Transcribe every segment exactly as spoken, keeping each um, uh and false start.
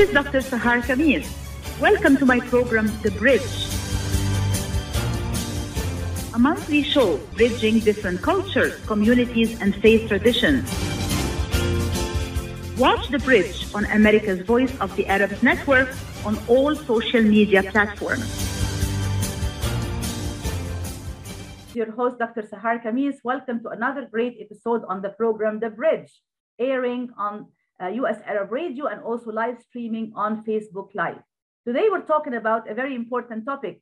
This is Doctor Sahar Khamis. Welcome to my program, The Bridge, a monthly show bridging different cultures, communities, and faith traditions. Watch The Bridge on America's Voice of the Arabs Network on all social media platforms. Your host, Doctor Sahar Khamis. Welcome to another great episode on the program, The Bridge, airing on Uh, U S Arab Radio and also live streaming on Facebook Live. Today we're talking about a very important topic,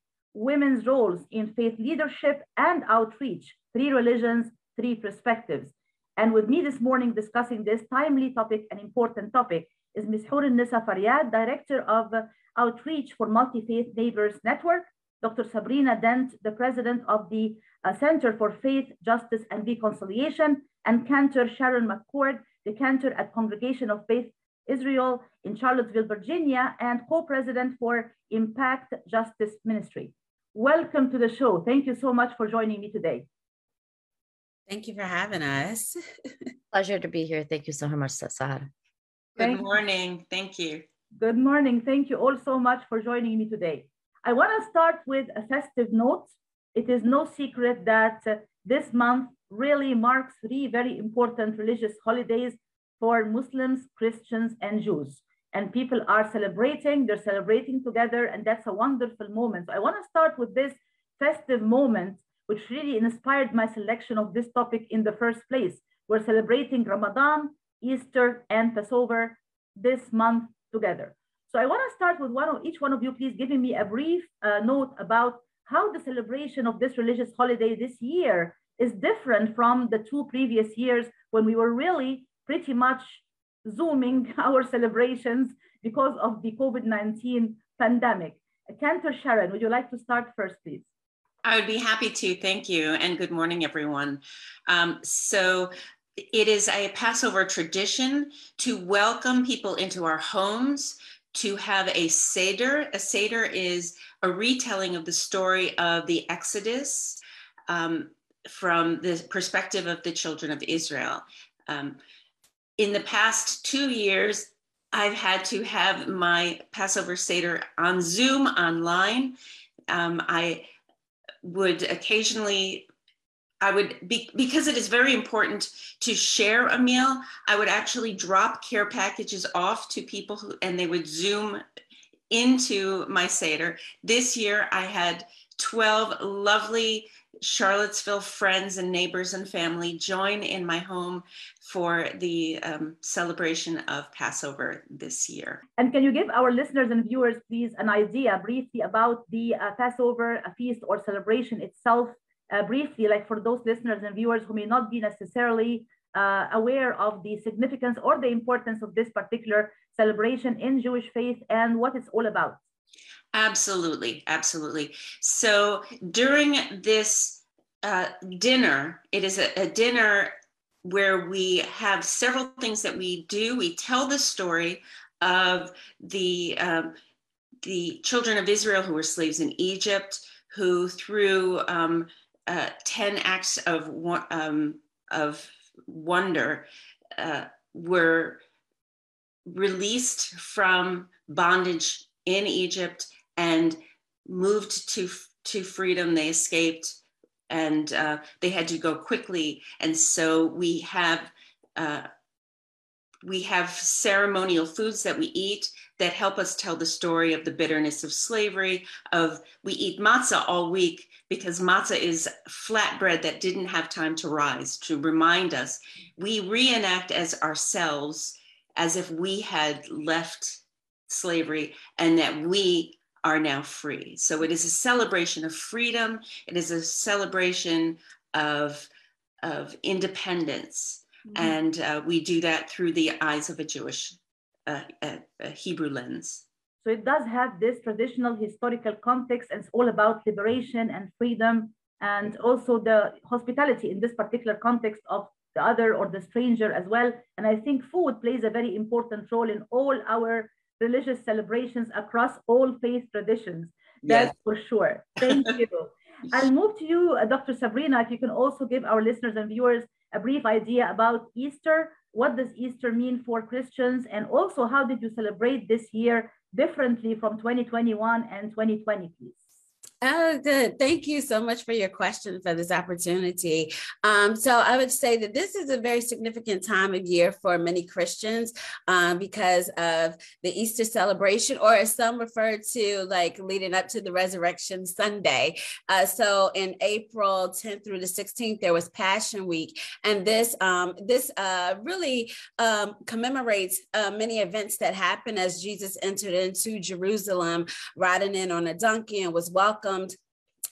women's roles in faith leadership and outreach, three religions, three perspectives. And with me this morning discussing this timely topic and important topic is Miz Hurin Nisa Faryad, Director of Outreach for Multi-Faith Neighbors Network, Doctor Sabrina Dent, the President of the uh, Center for Faith, Justice, and Reconciliation, and Cantor Sharon McCord, the Cantor at Congregation of Faith Israel in Charlottesville, Virginia, and co-president for Impact Justice Ministry. Welcome to the show. Thank you so much for joining me today. Thank you for having us. Pleasure to be here. Thank you so much, Sahar. Good morning. Thank you. Good morning. Thank you all so much for joining me today. I want to start with a festive note. It is no secret that uh, this month really marks three very important religious holidays for Muslims, Christians, and Jews. And people are celebrating, they're celebrating together, and that's a wonderful moment. So I want to start with this festive moment, which really inspired my selection of this topic in the first place. We're celebrating Ramadan, Easter, and Passover this month together. So I want to start with one of each one of you, please giving me a brief uh, note about how the celebration of this religious holiday this year is different from the two previous years when we were really pretty much zooming our celebrations because of the covid nineteen pandemic. Cantor Sharon, would you like to start first, please? I would be happy to, thank you, and good morning, everyone. Um, so it is a Passover tradition to welcome people into our homes, to have a Seder. A Seder is a retelling of the story of the Exodus, um, from the perspective of the children of Israel. Um, in the past two years, I've had to have my Passover Seder on Zoom, online. Um, I would occasionally, I would, be, because it is very important to share a meal, I would actually drop care packages off to people who, and they would Zoom into my Seder. This year, I had twelve lovely Charlottesville friends and neighbors and family join in my home for the um, celebration of Passover this year. And can you give our listeners and viewers, please, an idea briefly about the uh, Passover feast or celebration itself, uh, briefly, like for those listeners and viewers who may not be necessarily uh, aware of the significance or the importance of this particular celebration in Jewish faith and what it's all about? Absolutely, absolutely. So during this uh, dinner, it is a, a dinner where we have several things that we do. We tell the story of the um, the children of Israel who were slaves in Egypt, who through um, uh, ten acts of um, of wonder uh, were released from bondage in Egypt and moved to, to freedom. They escaped and uh, they had to go quickly. And so we have uh, we have ceremonial foods that we eat that help us tell the story of the bitterness of slavery. Of we eat matzah all week because matzah is flatbread that didn't have time to rise, to remind us. We reenact as ourselves as if we had left slavery and that we are now free. So it is a celebration of freedom. It is a celebration of, of independence. Mm-hmm. And uh, we do that through the eyes of a Jewish, uh, a, a Hebrew lens. So it does have this traditional historical context. And it's all about liberation and freedom and also the hospitality in this particular context of the other or the stranger as well. And I think food plays a very important role in all our religious celebrations across all faith traditions. That's yes. For sure. Thank you. I'll move to you, uh, Doctor Sabrina, if you can also give our listeners and viewers a brief idea about Easter. What does Easter mean for Christians? And also, how did you celebrate this year differently from twenty twenty-one and twenty twenty, please? Oh, good. Thank you so much for your question, for this opportunity. Um, so I would say that this is a very significant time of year for many Christians um, because of the Easter celebration, or as some refer to, like leading up to the Resurrection Sunday. Uh, so in April tenth through the sixteenth, there was Passion Week. And this um, this uh, really um, commemorates uh, many events that happened as Jesus entered into Jerusalem, riding in on a donkey, and was welcomed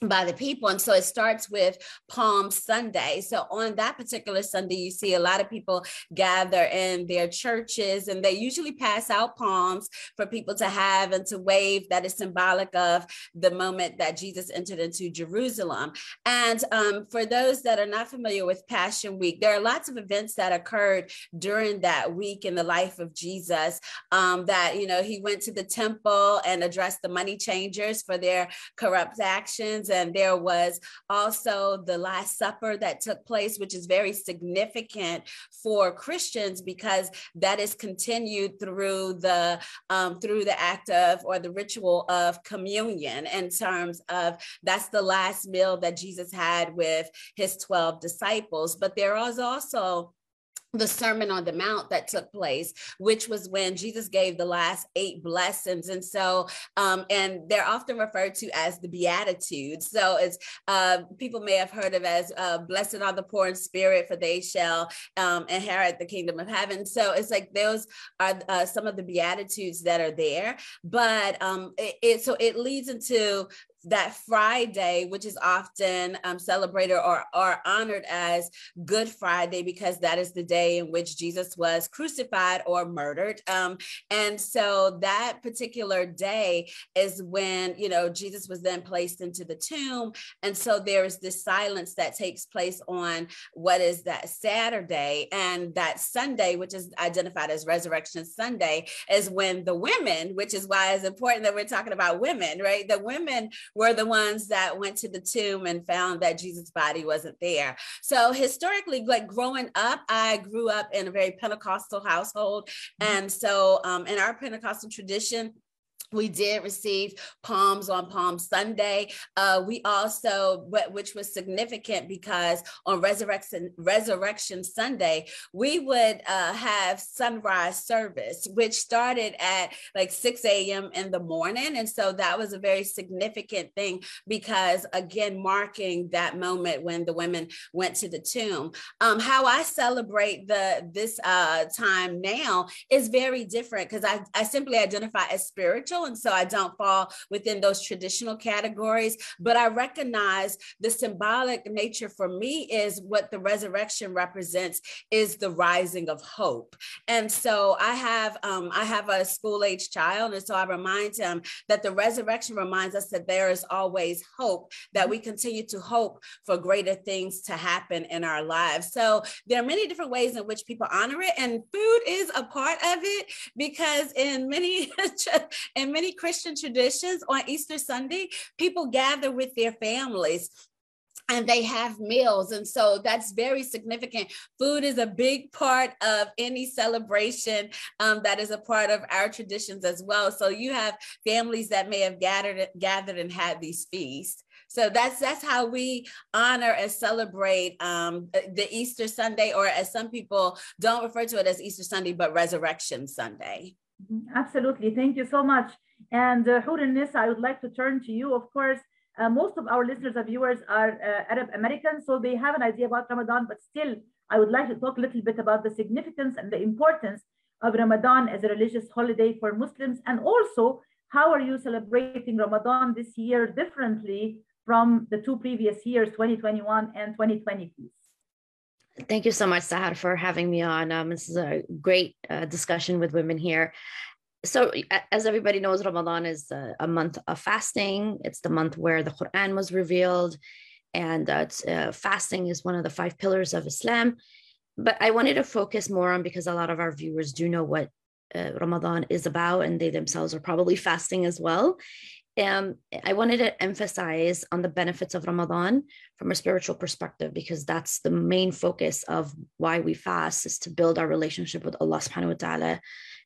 by the people. And so it starts with Palm Sunday. So on that particular Sunday, you see a lot of people gather in their churches, and they usually pass out palms for people to have and to wave. That is symbolic of the moment that Jesus entered into Jerusalem. And um, for those that are not familiar with Passion Week, there are lots of events that occurred during that week in the life of Jesus, um, that, you know, he went to the temple and addressed the money changers for their corrupt actions. And there was also the Last Supper that took place, which is very significant for Christians because that is continued through the um, through the act of, or the ritual of, communion, in terms of that's the last meal that Jesus had with his twelve disciples. But there was also the Sermon on the Mount that took place, which was when Jesus gave the last eight blessings. And so, um, and they're often referred to as the Beatitudes. So it's, uh, people may have heard of as, uh, blessed are the poor in spirit, for they shall um, inherit the kingdom of heaven. So it's like, those are uh, some of the Beatitudes that are there, but um, it, it so it leads into that Friday, which is often um, celebrated or, or honored as Good Friday, because that is the day in which Jesus was crucified or murdered. Um, and so that particular day is when, you know, Jesus was then placed into the tomb. And so there is this silence that takes place on what is that Saturday. And that Sunday, which is identified as Resurrection Sunday, is when the women, which is why it's important that we're talking about women, right? The women were the ones that went to the tomb and found that Jesus' body wasn't there. So historically, like growing up, I grew up in a very Pentecostal household. And so um, in our Pentecostal tradition, we did receive palms on Palm Sunday. Uh, we also, which was significant because on Resurrection Resurrection Sunday, we would uh, have sunrise service, which started at like six a.m. in the morning. And so that was a very significant thing because, again, marking that moment when the women went to the tomb. Um, how I celebrate the this uh, time now is very different because I, I simply identify as spiritual. And so I don't fall within those traditional categories, but I recognize the symbolic nature for me is what the resurrection represents, is the rising of hope. And so I have, um, I have a school-age child. And so I remind him that the resurrection reminds us that there is always hope, that we continue to hope for greater things to happen in our lives. So there are many different ways in which people honor it, and food is a part of it, because in many in many Christian traditions, on Easter Sunday, people gather with their families and they have meals. And so that's very significant. Food is a big part of any celebration um, that is a part of our traditions as well. So you have families that may have gathered, gathered and had these feasts. So that's that's how we honor and celebrate um, the Easter Sunday, or as some people don't refer to it as Easter Sunday, but Resurrection Sunday. Absolutely. Thank you so much. And uh, Hurin Nisa, I would like to turn to you. Of course, uh, most of our listeners and viewers are uh, Arab Americans, so they have an idea about Ramadan, but still, I would like to talk a little bit about the significance and the importance of Ramadan as a religious holiday for Muslims, and also, how are you celebrating Ramadan this year differently from the two previous years, twenty twenty-one and twenty twenty, please? Thank you so much, Sahar, for having me on. Um, this is a great uh, discussion with women here. So as everybody knows, Ramadan is a, a month of fasting. It's the month where the Quran was revealed. And uh, uh, fasting is one of the five pillars of Islam. But I wanted to focus more on, because a lot of our viewers do know what uh, Ramadan is about, and they themselves are probably fasting as well. um, I wanted to emphasize on the benefits of Ramadan from a spiritual perspective, because that's the main focus of why we fast, is to build our relationship with Allah subhanahu wa ta'ala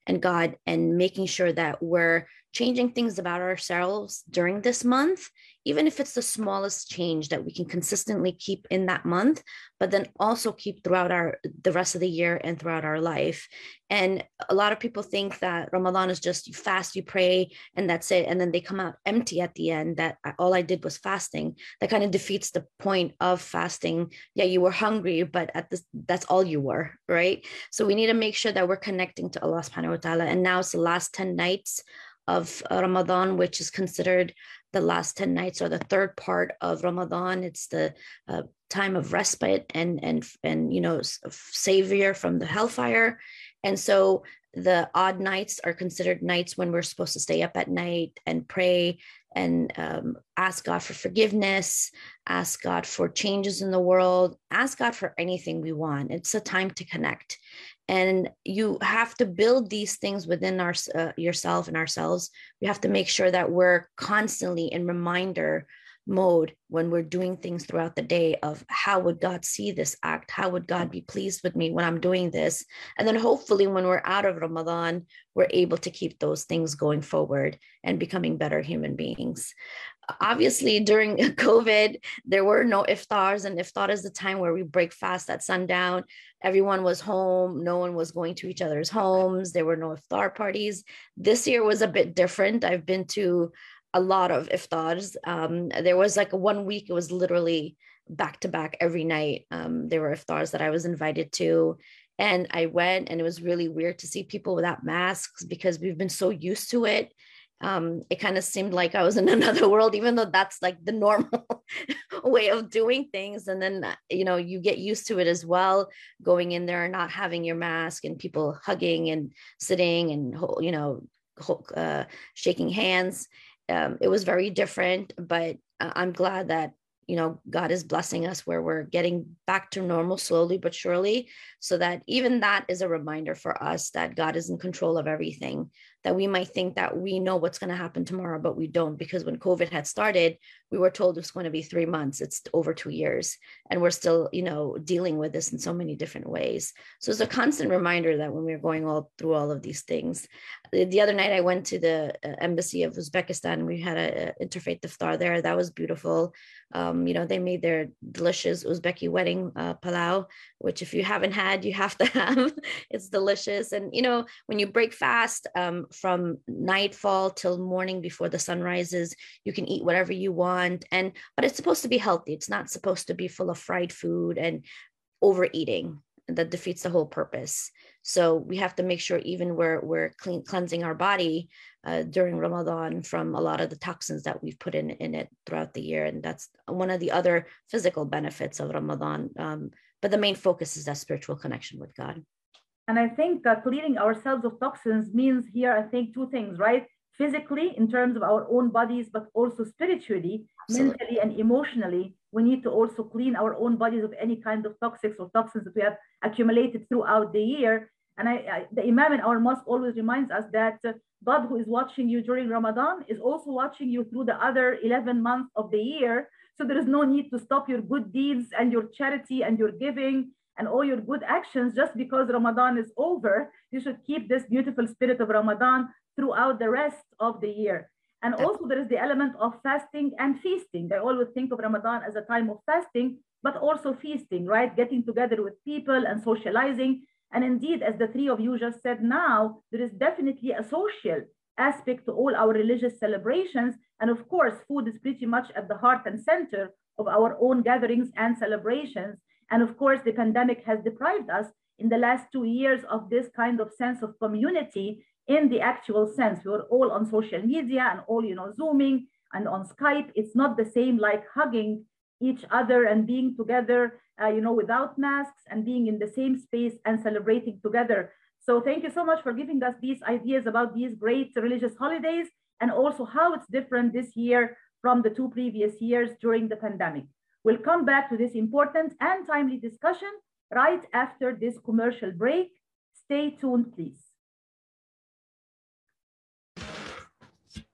and God, and making sure that we're changing things about ourselves during this month, even if it's the smallest change that we can consistently keep in that month, but then also keep throughout our the rest of the year and throughout our life. And a lot of people think that Ramadan is just you fast, you pray, and that's it. And then they come out empty at the end, that all I did was fasting. That kind of defeats the point of fasting. Yeah, you were hungry, but at this, that's all you were, right? So we need to make sure that we're connecting to Allah subhanahu wa ta'ala. And now it's the last ten nights of Ramadan, which is considered the last ten nights, or the third part of Ramadan. It's the uh, time of respite and, and, and, you know, savior from the hellfire. And so the odd nights are considered nights when we're supposed to stay up at night and pray and um, ask God for forgiveness, ask God for changes in the world, ask God for anything we want. It's a time to connect. And you have to build these things within our, uh, yourself and ourselves. We have to make sure that we're constantly in reminder mode when we're doing things throughout the day of how would God see this act? How would God be pleased with me when I'm doing this? And then hopefully when we're out of Ramadan, we're able to keep those things going forward and becoming better human beings. Obviously, during COVID, there were no iftars, and iftar is the time where we break fast at sundown. Everyone was home. No one was going to each other's homes. There were no iftar parties. This year was a bit different. I've been to a lot of iftars. Um, there was like one week, it was literally back to back every night. Um, there were iftars that I was invited to. And I went, and it was really weird to see people without masks because we've been so used to it. Um, it kind of seemed like I was in another world, even though that's like the normal way of doing things. And then, you know, you get used to it as well, going in there and not having your mask, and people hugging and sitting and, you know, uh, shaking hands. Um, it was very different, but I'm glad that, you know, God is blessing us where we're getting back to normal slowly but surely, so that even that is a reminder for us that God is in control of everything. That we might think that we know what's going to happen tomorrow, but we don't, because when COVID had started, we were told it's going to be three months. It's over two years, and we're still, you know, dealing with this in so many different ways. So it's a constant reminder that when we're going all through all of these things. The other night I went to the embassy of Uzbekistan, and we had an interfaith iftar there. That was beautiful. Um, you know, they made their delicious Uzbeki wedding uh, palau, which if you haven't had, you have to have. It's delicious. And, you know, when you break fast, um, from nightfall till morning before the sun rises, you can eat whatever you want. And, but it's supposed to be healthy. It's not supposed to be full of fried food and overeating. That defeats the whole purpose. So we have to make sure even we're, we're clean, cleansing our body uh, during Ramadan from a lot of the toxins that we've put in, in it throughout the year. And that's one of the other physical benefits of Ramadan. Um, but the main focus is that spiritual connection with God. And I think uh, clearing ourselves of toxins means here, I think, two things, right? Physically, in terms of our own bodies, but also spiritually, Absolutely. Mentally, and emotionally, we need to also clean our own bodies of any kind of toxics or toxins that we have accumulated throughout the year. And I, I, the Imam in our mosque always reminds us that God, who is watching you during Ramadan, is also watching you through the other eleven months of the year. So there is no need to stop your good deeds and your charity and your giving and all your good actions just because Ramadan is over. You should keep this beautiful spirit of Ramadan throughout the rest of the year. And also there is the element of fasting and feasting. I always think of Ramadan as a time of fasting, but also feasting, right? Getting together with people and socializing. And indeed, as the three of you just said now, there is definitely a social aspect to all our religious celebrations. And of course, food is pretty much at the heart and center of our own gatherings and celebrations. And of course, the pandemic has deprived us in the last two years of this kind of sense of community in the actual sense. We were all on social media and all, you know, Zooming and on Skype. It's not the same like hugging each other and being together, uh, you know, without masks and being in the same space and celebrating together. So thank you so much for giving us these ideas about these great religious holidays and also how it's different this year from the two previous years during the pandemic. We'll come back to this important and timely discussion right after this commercial break. Stay tuned, please.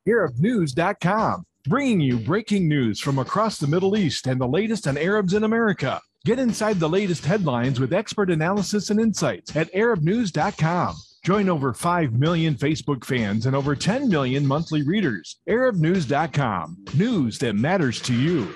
Arab News dot com, bringing you breaking news from across the Middle East and the latest on Arabs in America. Get inside the latest headlines with expert analysis and insights at Arab News dot com. Join over five million Facebook fans and over ten million monthly readers. Arab News dot com, news that matters to you.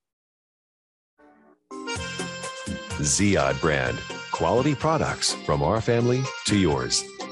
Ziyad brand. Quality products from our family to yours.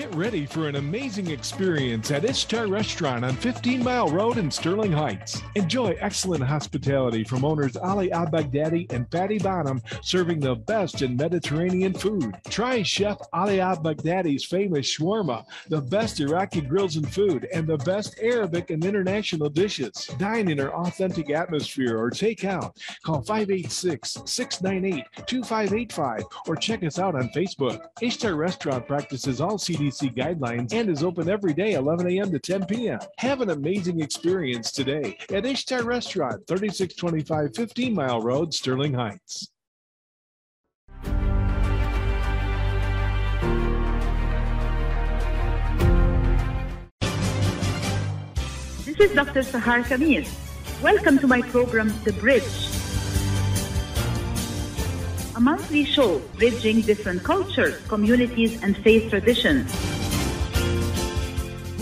Get ready for an amazing experience at Ishtar Restaurant on fifteen Mile Road in Sterling Heights. Enjoy excellent hospitality from owners Ali Al-Baghdadi and Fatty Bonham, serving the best in Mediterranean food. Try Chef Ali Al-Baghdadi's famous shawarma, the best Iraqi grills and food, and the best Arabic and international dishes. Dine in our authentic atmosphere or take out. Call five eight six, six nine eight, two five eight five or check us out on Facebook. Ishtar Restaurant practices all seated guidelines and is open every day eleven a m to ten p m Have an amazing experience today at Ishtar Restaurant, thirty-six twenty-five fifteen Mile Road, Sterling Heights. This is Doctor Sahar Khamis. Welcome to my program, The Bridge, a monthly show bridging different cultures, communities, and faith traditions.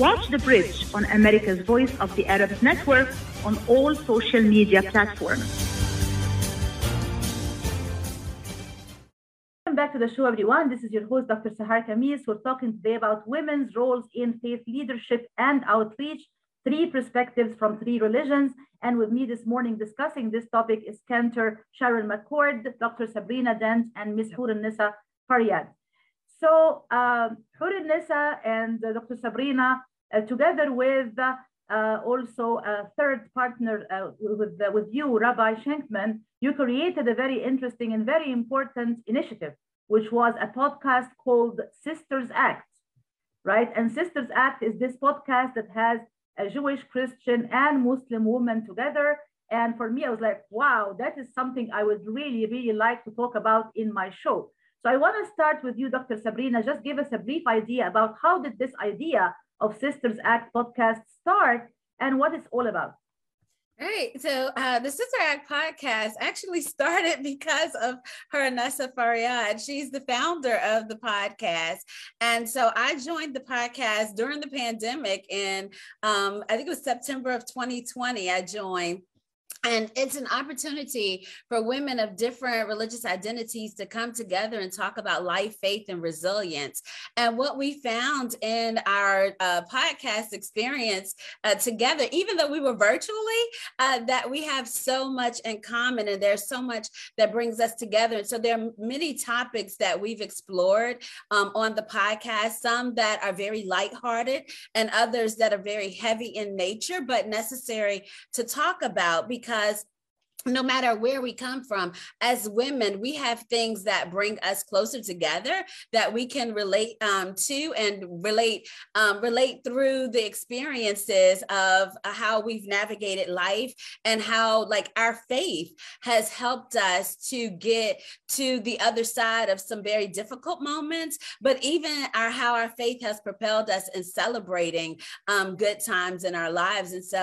Watch The Bridge on America's Voice of the Arabs Network on all social media platforms. Welcome back to the show, everyone. This is your host, Doctor Sahar Khamis. We're talking today about women's roles in faith leadership and outreach, three perspectives from three religions. And with me this morning discussing this topic is Cantor Sharon McCord, Doctor Sabrina Dent, and Miz Hurin Nisa Faryad. So um, Hurin Nisa and uh, Doctor Sabrina, uh, together with uh, uh, also a third partner uh, with, uh, with you, Rabbi Schenkman, you created a very interesting and very important initiative, which was a podcast called Sisters Act, right? And Sisters Act is this podcast that has a Jewish, Christian, and Muslim woman together. And for me, I was like, wow, that is something I would really, really like to talk about in my show. So I want to start with you, Doctor Sabrina. Just give us a brief idea about how did this idea of Sisters Act podcast start and what it's all about. All right. So uh, the Sister Act podcast actually started because of Hurin Nisa Faryad. She's the founder of the podcast. And so I joined the podcast during the pandemic in, um, I think it was September of twenty twenty, I joined. And it's an opportunity for women of different religious identities to come together and talk about life, faith, and resilience. And what we found in our uh, podcast experience uh, together, even though we were virtually, uh, that we have so much in common and there's so much that brings us together. And so there are many topics that we've explored um, on the podcast, some that are very lighthearted and others that are very heavy in nature, but necessary to talk about because Because no matter where we come from, as women, we have things that bring us closer together that we can relate um, to and relate um, relate through the experiences of how we've navigated life and how like our faith has helped us to get to the other side of some very difficult moments, but even our how our faith has propelled us in celebrating um, good times in our lives. And so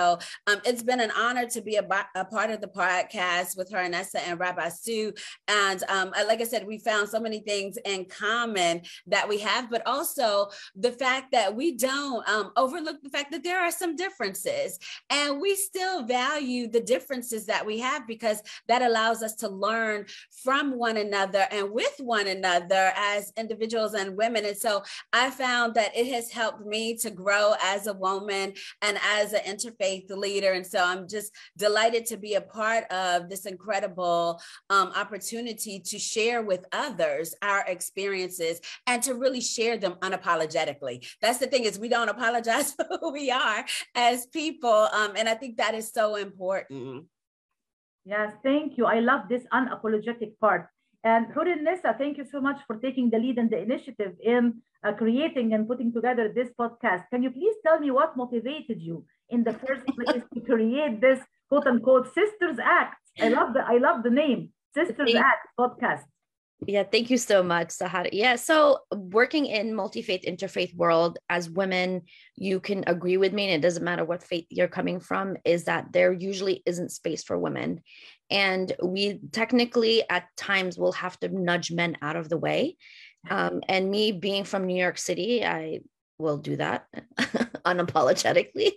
um, it's been an honor to be a, a part of the podcast. podcast with her, Anessa, and Rabbi Sue. And um, like I said, we found so many things in common that we have, but also the fact that we don't um, overlook the fact that there are some differences, and we still value the differences that we have, because that allows us to learn from one another and with one another as individuals and women. And so I found that it has helped me to grow as a woman and as an interfaith leader. And so I'm just delighted to be a part of this incredible um, opportunity to share with others our experiences and to really share them unapologetically. That's the thing, is we don't apologize for who we are as people. Um, and I think that is so important. Yes, thank you. I love this unapologetic part. And Hurin Nisa, thank you so much for taking the lead and the initiative in uh, creating and putting together this podcast. Can you please tell me what motivated you in the first place to create this quote unquote Sisters Act? I love the I love the name, Sisters Act podcast. Yeah, thank you so much, Sahar. Yeah, so working in multi-faith, interfaith world, as women, you can agree with me, and it doesn't matter what faith you're coming from, is that there usually isn't space for women. And we technically at times will have to nudge men out of the way. Um, and me being from New York City, I will do that unapologetically.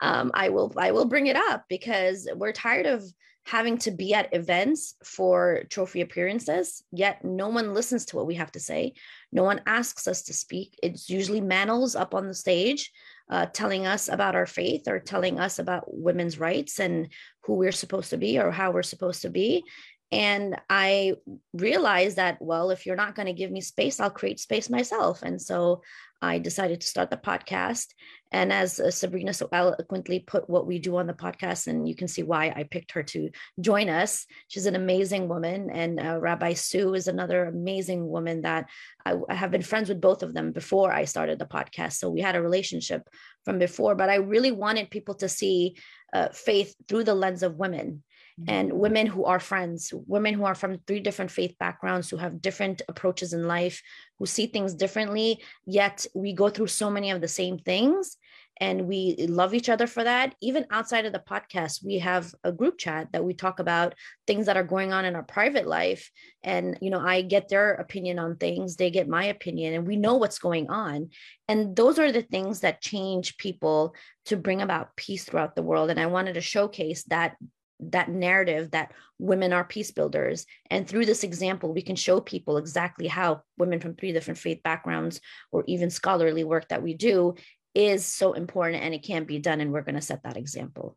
um, I will, I will bring it up, because we're tired of having to be at events for trophy appearances, yet no one listens to what we have to say. No one asks us to speak. It's usually mannels up on the stage uh, telling us about our faith or telling us about women's rights and who we're supposed to be or how we're supposed to be. And I realized that, well, if you're not going to give me space, I'll create space myself. And so I decided to start the podcast. And as uh, Sabrina so eloquently put what we do on the podcast, and you can see why I picked her to join us. She's an amazing woman. And uh, Rabbi Sue is another amazing woman that I, I have been friends with both of them before I started the podcast. So we had a relationship from before, but I really wanted people to see uh, faith through the lens of women. And women who are friends, women who are from three different faith backgrounds, who have different approaches in life, who see things differently, yet we go through so many of the same things, and we love each other for that. Even outside of the podcast, we have a group chat that we talk about things that are going on in our private life. And, you know, I get their opinion on things, they get my opinion, and we know what's going on. And those are the things that change people to bring about peace throughout the world. And I wanted to showcase that that narrative that women are peace builders. And through this example, we can show people exactly how women from three different faith backgrounds, or even scholarly work that we do, is so important, and it can be done. And we're going to set that example.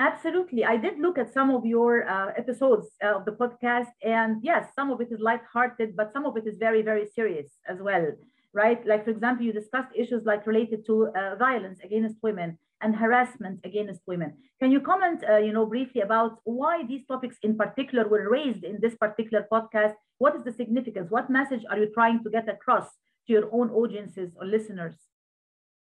Absolutely. I did look at some of your uh, episodes of the podcast, and yes, some of it is lighthearted, but some of it is very, very serious as well, right? Like, for example, you discussed issues like related to uh, violence against women and harassment against women. Can you comment, uh, you know, briefly about why these topics in particular were raised in this particular podcast? What is the significance? What message are you trying to get across to your own audiences or listeners?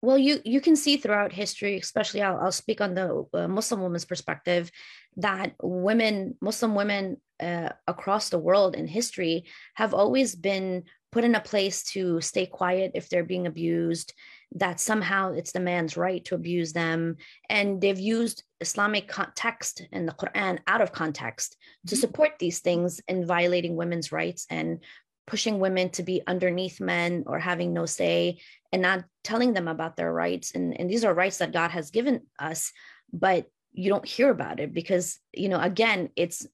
Well, you you can see throughout history, especially I'll, I'll speak on the uh, Muslim woman's perspective, that women, Muslim women uh, across the world in history have always been put in a place to stay quiet if they're being abused, that somehow it's the man's right to abuse them. And they've used Islamic text and the Quran out of context mm-hmm. to support these things in violating women's rights and pushing women to be underneath men or having no say and not telling them about their rights. And, and these are rights that God has given us, but you don't hear about it because, you know, again, it's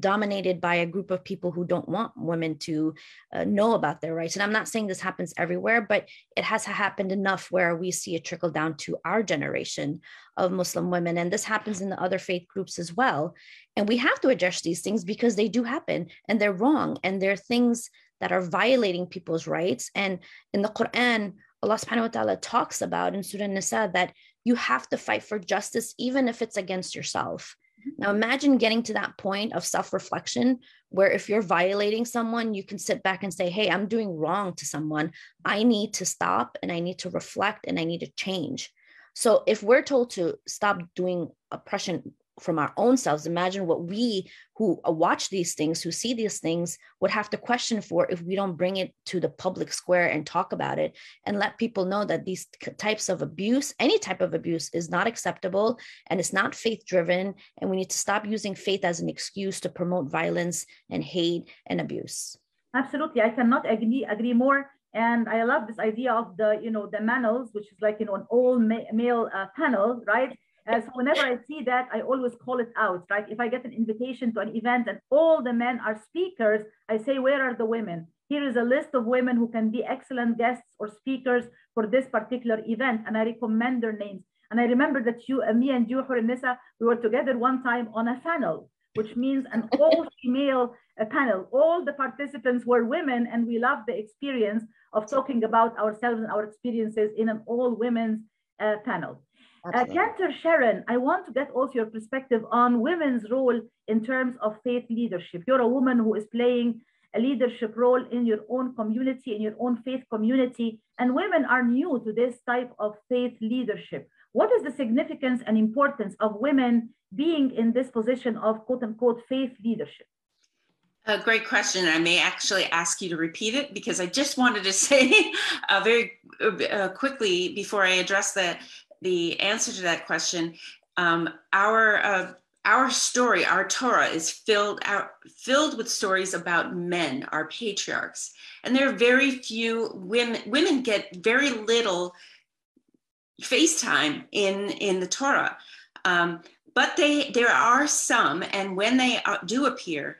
dominated by a group of people who don't want women to uh, know about their rights. And I'm not saying this happens everywhere, but it has happened enough where we see it trickle down to our generation of Muslim women. And this happens in the other faith groups as well. And we have to address these things because they do happen and they're wrong. And they're things that are violating people's rights. And in the Quran, Allah subhanahu wa ta'ala talks about in Surah Nisa that you have to fight for justice, even if it's against yourself. Mm-hmm. Now imagine getting to that point of self-reflection where if you're violating someone, you can sit back and say, hey, I'm doing wrong to someone. I need to stop and I need to reflect and I need to change. So if we're told to stop doing oppression from our own selves. Imagine what we who watch these things, who see these things, would have to question for if we don't bring it to the public square and talk about it and let people know that these types of abuse, any type of abuse, is not acceptable and it's not faith-driven. And we need to stop using faith as an excuse to promote violence and hate and abuse. Absolutely. I cannot agree, agree more. And I love this idea of the, you know, the manels, which is like, you know, an all ma- male uh, panel, right? Uh, so whenever I see that, I always call it out, right? If I get an invitation to an event and all the men are speakers, I say, where are the women? Here is a list of women who can be excellent guests or speakers for this particular event. And I recommend their names. And I remember that you, uh, me and you, Hurin Nisa, we were together one time on a panel, which means an all-female uh, panel. All the participants were women, and we loved the experience of talking about ourselves and our experiences in an all-women's uh, panel. Uh, Cantor Sharon, I want to get also your perspective on women's role in terms of faith leadership. You're a woman who is playing a leadership role in your own community, in your own faith community, and women are new to this type of faith leadership. What is the significance and importance of women being in this position of quote-unquote faith leadership? A great question. I may actually ask you to repeat it because I just wanted to say uh, very uh, quickly before I address the the answer to that question. Um, our uh, our story, our Torah, is filled out filled with stories about men, our patriarchs, and there are very few women. Women get very little face time in in the Torah, um, but they there are some, and when they do appear,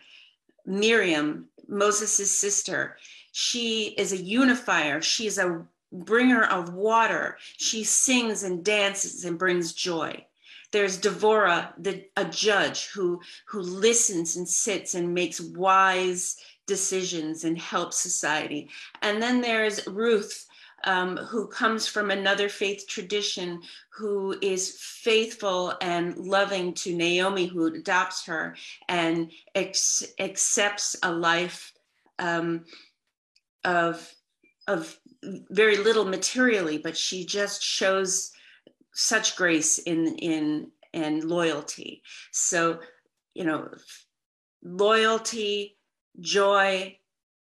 Miriam, Moses' sister, she is a unifier. She is a bringer of water. She sings and dances and brings joy. There's Devorah, the, a judge who, who listens and sits and makes wise decisions and helps society. And then there's Ruth, um, who comes from another faith tradition, who is faithful and loving to Naomi, who adopts her and ex- accepts a life um, of, of very little materially, but she just shows such grace in in and loyalty. So, you know, loyalty, joy,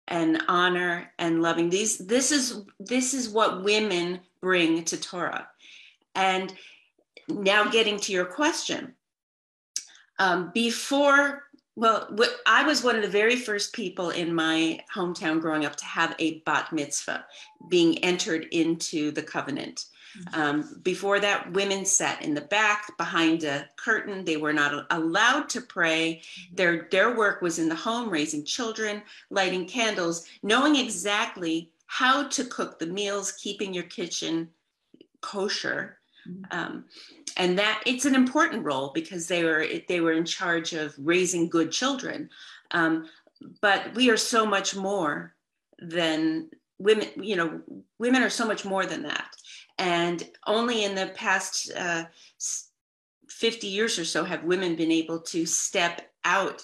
and honor and loving. These this is this is what women bring to Torah. And now, getting to your question, um, before. Well, I was one of the very first people in my hometown growing up to have a bat mitzvah, being entered into the covenant. Mm-hmm. Um, before that, women sat in the back behind a curtain. They were not allowed to pray. Mm-hmm. Their, their work was in the home, raising children, lighting candles, knowing exactly how to cook the meals, keeping your kitchen kosher. Um, and that it's an important role because they were they were in charge of raising good children. Um, but we are so much more than women. You know, women are so much more than that. And only in the past uh, fifty years or so have women been able to step out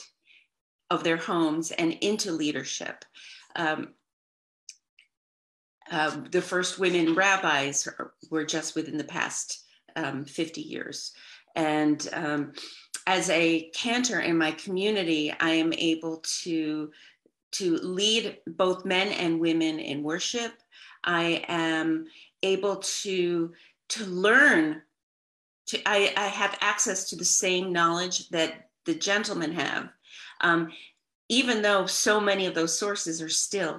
of their homes and into leadership. Um, Uh, the first women rabbis were just within the past um, fifty years. And um, as a cantor in my community, I am able to, to lead both men and women in worship. I am able to, to learn, to, I, I have access to the same knowledge that the gentlemen have, um, even though so many of those sources are still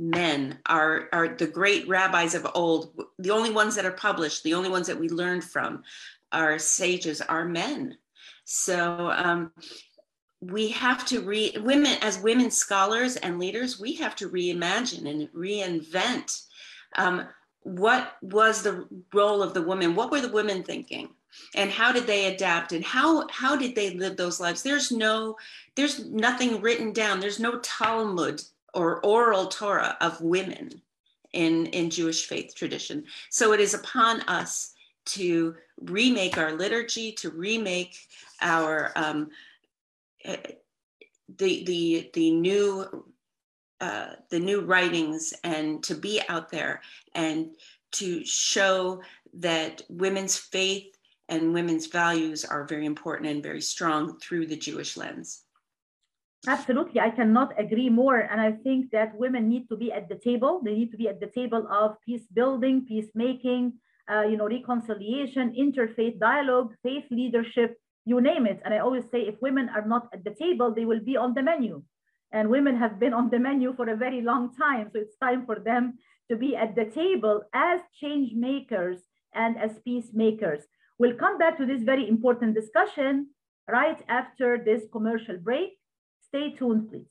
men are are the great rabbis of old. The only ones that are published, the only ones that we learned from, our sages are men. So um, we have to re women as women scholars and leaders. We have to reimagine and reinvent. Um, what was the role of the woman? What were the women thinking? And how did they adapt? And how how did they live those lives? There's no there's nothing written down. There's no Talmud or oral Torah of women in, in Jewish faith tradition. So it is upon us to remake our liturgy, to remake our um, the the the new uh, the new writings, and to be out there and to show that women's faith and women's values are very important and very strong through the Jewish lens. Absolutely. I cannot agree more. And I think that women need to be at the table. They need to be at the table of peace building, peacemaking, uh, you know, reconciliation, interfaith dialogue, faith leadership, you name it. And I always say if women are not at the table, they will be on the menu. And women have been on the menu for a very long time. So it's time for them to be at the table as change makers and as peacemakers. We'll come back to this very important discussion right after this commercial break. Stay tuned, please.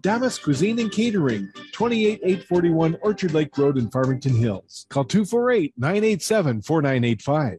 Damas Cuisine and Catering, twenty-eight eight forty-one Orchard Lake Road in Farmington Hills. Call two four eight, nine eight seven, four nine eight five.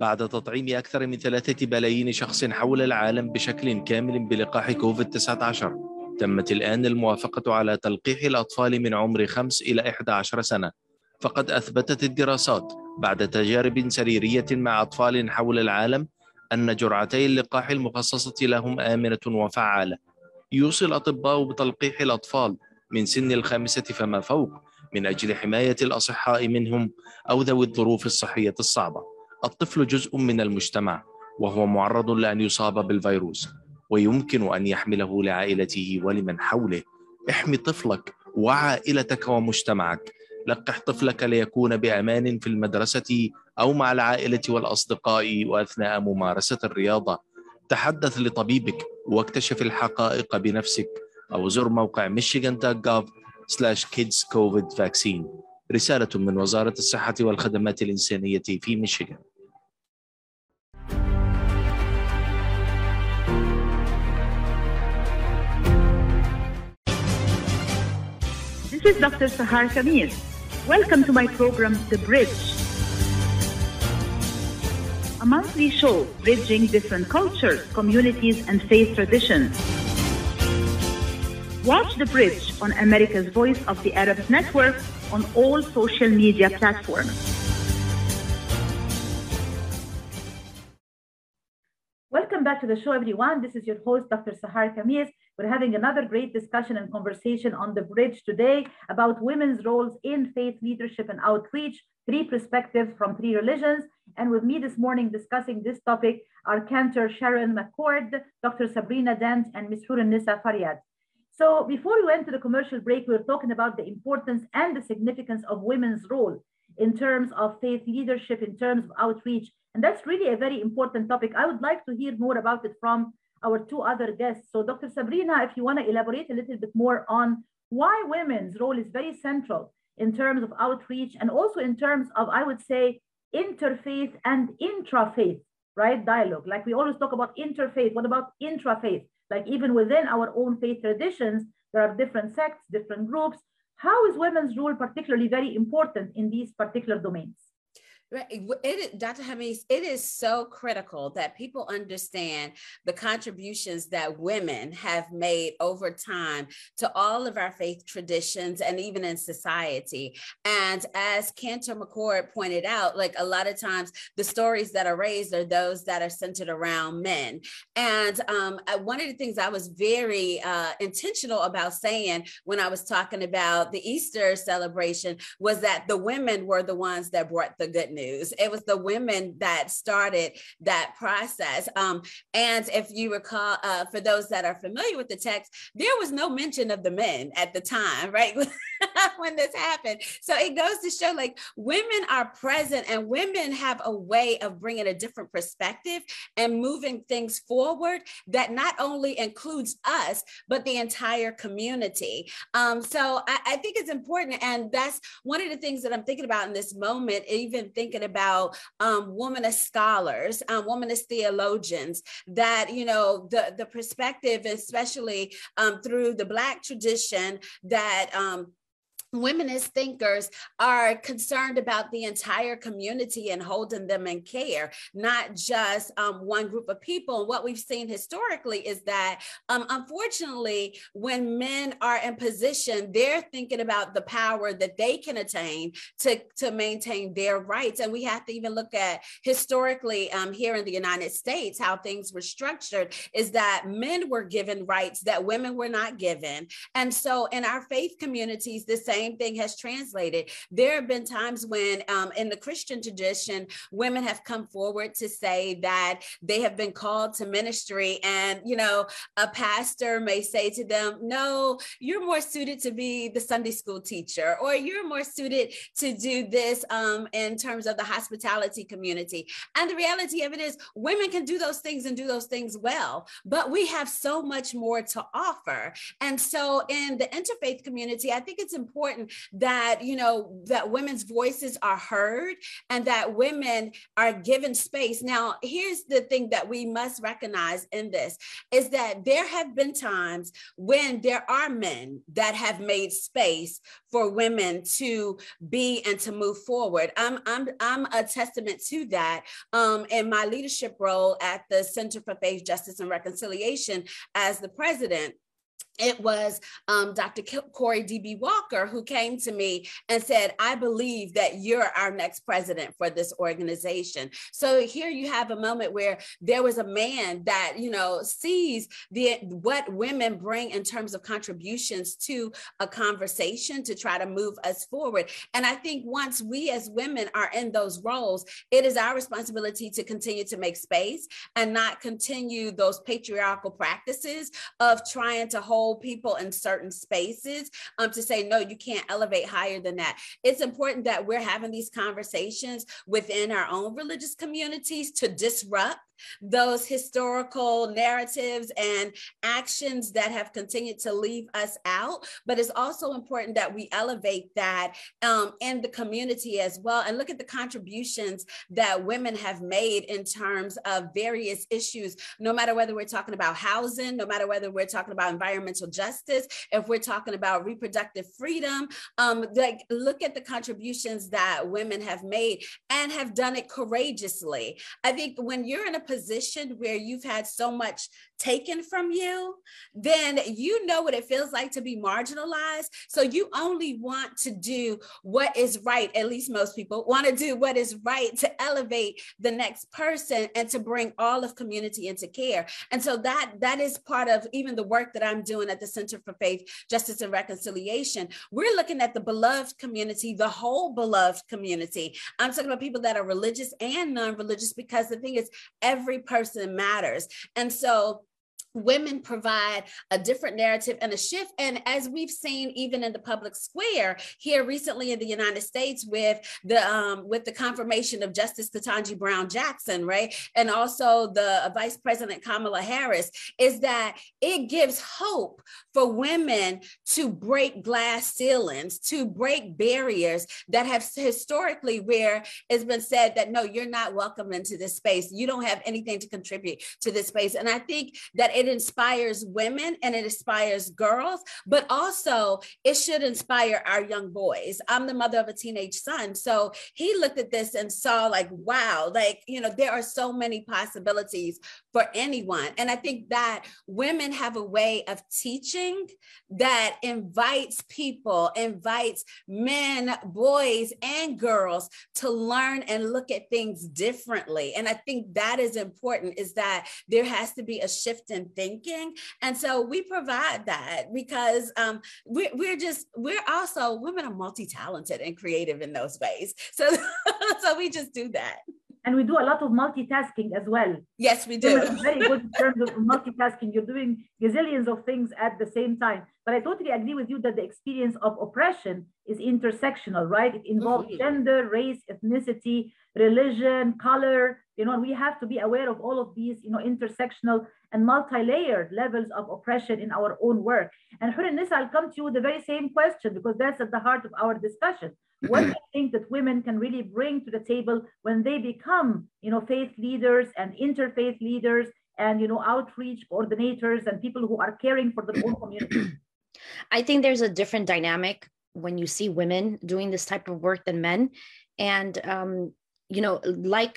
بعد تطعيم أكثر من ثلاثة بلايين شخص حول العالم بشكل كامل بلقاح كوفيد تسعة عشر، تمت الآن الموافقة على تلقيح الأطفال من عمر خمسة إلى إحدى عشرة سنة. فقد أثبتت الدراسات بعد تجارب سريرية مع أطفال حول العالم أن جرعتي اللقاح المخصصة لهم آمنة وفعالة. يوصي الأطباء بتلقيح الأطفال من سن الخامسة فما فوق من أجل حماية الأصحاء منهم أو ذوي الظروف الصحية الصعبة. الطفل جزء من المجتمع وهو معرض لأن يصاب بالفيروس ويمكن أن يحمله لعائلته ولمن حوله. احمي طفلك وعائلتك ومجتمعك. لقح طفلك ليكون بأمان في المدرسة أو مع العائلة والأصدقاء وأثناء ممارسة الرياضة. تحدث لطبيبك واكتشف الحقائق بنفسك أو زر موقع michigan dot gov slash kids covid vaccine. رسالة من وزارة الصحة والخدمات الإنسانية في ميشيغان. This is Doctor Sahar Khamis. Welcome to my program, The Bridge, a monthly show bridging different cultures, communities, and faith traditions. Watch The Bridge on America's Voice of the Arabs Network on all social media platforms. Welcome back to the show, everyone. This is your host, Doctor Sahar Khamis. We're having another great discussion and conversation on The Bridge today about women's roles in faith leadership and outreach, three perspectives from three religions. And with me this morning discussing this topic are Cantor Sharon McCord, Doctor Sabrina Dent, and Miz Hurin Nisa Faryad. So before we went to the commercial break, we were talking about the importance and the significance of women's role in terms of faith leadership, in terms of outreach. And that's really a very important topic. I would like to hear more about it from our two other guests. So Doctor Sabrina, if you want to elaborate a little bit more on why women's role is very central in terms of outreach and also in terms of, I would say, interfaith and intrafaith, right, dialogue. Like we always talk about interfaith, what about intrafaith? Like even within our own faith traditions, there are different sects, different groups. How is women's role particularly very important in these particular domains? Right. It, Doctor Khamis, it is so critical that people understand the contributions that women have made over time to all of our faith traditions and even in society. And as Cantor McCord pointed out, like a lot of times the stories that are raised are those that are centered around men. And um, I, one of the things I was very uh, intentional about saying when I was talking about the Easter celebration was that the women were the ones that brought the good news. It was the women that started that process. Um, and if you recall, uh, for those that are familiar with the text, there was no mention of the men at the time, right? When this happened. So it goes to show like women are present and women have a way of bringing a different perspective and moving things forward that not only includes us, but the entire community. Um, so I, I think it's important. And that's one of the things that I'm thinking about in this moment, even thinking about um, women as scholars, um, women as theologians, that, you know, the, the perspective, especially um, through the Black tradition, that um, women as thinkers are concerned about the entire community and holding them in care, not just um, one group of people. And what we've seen historically is that, um, unfortunately, when men are in position, they're thinking about the power that they can attain to, to maintain their rights. And we have to even look at historically um, here in the United States, how things were structured is that men were given rights that women were not given. And so in our faith communities, the same Same thing has translated. There have been times when um, in the Christian tradition, women have come forward to say that they have been called to ministry. And, you know, a pastor may say to them, no, you're more suited to be the Sunday school teacher, or you're more suited to do this um, in terms of the hospitality community. And the reality of it is women can do those things and do those things well, but we have so much more to offer. And so in the interfaith community, I think it's important that, you know, that women's voices are heard and that women are given space. Now, here's the thing that we must recognize in this is that there have been times when there are men that have made space for women to be and to move forward. I'm, I'm, I'm a testament to that um, in my leadership role at the Center for Faith, Justice, and Reconciliation as the president. It was um, Doctor Corey D B Walker who came to me and said, I believe that you're our next president for this organization. So here you have a moment where there was a man that, you know, sees the what women bring in terms of contributions to a conversation to try to move us forward. And I think once we as women are in those roles, it is our responsibility to continue to make space and not continue those patriarchal practices of trying to hold people in certain spaces um, to say, no, you can't elevate higher than that. It's important that we're having these conversations within our own religious communities to disrupt those historical narratives and actions that have continued to leave us out. But it's also important that we elevate that um, in the community as well and look at the contributions that women have made in terms of various issues, no matter whether we're talking about housing, no matter whether we're talking about environmental justice, if we're talking about reproductive freedom, um, like look at the contributions that women have made and have done it courageously. I think when you're in a position where you've had so much taken from you, then you know what it feels like to be marginalized. So you only want to do what is right, at least most people want to do what is right, to elevate the next person and to bring all of community into care. And so that that is part of even the work that I'm doing at the Center for Faith, Justice, and Reconciliation. We're looking at the beloved community, the whole beloved community. I'm talking about people that are religious and non-religious, because the thing is, every person matters. And so women provide a different narrative and a shift. And as we've seen, even in the public square here recently in the United States, with the um, with the confirmation of Justice Katranji Brown Jackson, right, and also the Vice President Kamala Harris, is that it gives hope for women to break glass ceilings, to break barriers that have historically, where it's been said that no, you're not welcome into this space, you don't have anything to contribute to this space. And I think that it It inspires women and it inspires girls, but also it should inspire our young boys. I'm the mother of a teenage son. So he looked at this and saw, like, wow, like, you know, there are so many possibilities for anyone. And I think that women have a way of teaching that invites people, invites men, boys, and girls to learn and look at things differently. And I think that is important, is that there has to be a shift in thinking. And so we provide that, because um, we're, we're just, we're also, women are multi-talented and creative in those ways. So, so we just do that. And we do a lot of multitasking as well. Yes, we do. We're very good in terms of multitasking. You're doing gazillions of things at the same time. But I totally agree with you that the experience of oppression is intersectional, right? It involves mm-hmm. gender, race, ethnicity, religion, color. You know, we have to be aware of all of these, you know, intersectional and multi-layered levels of oppression in our own work. And Hurin Nisa, I'll come to you with the very same question, because that's at the heart of our discussion. What do you think that women can really bring to the table when they become, you know, faith leaders and interfaith leaders and, you know, outreach coordinators and people who are caring for their own community? I think there's a different dynamic when you see women doing this type of work than men. And, um, you know, like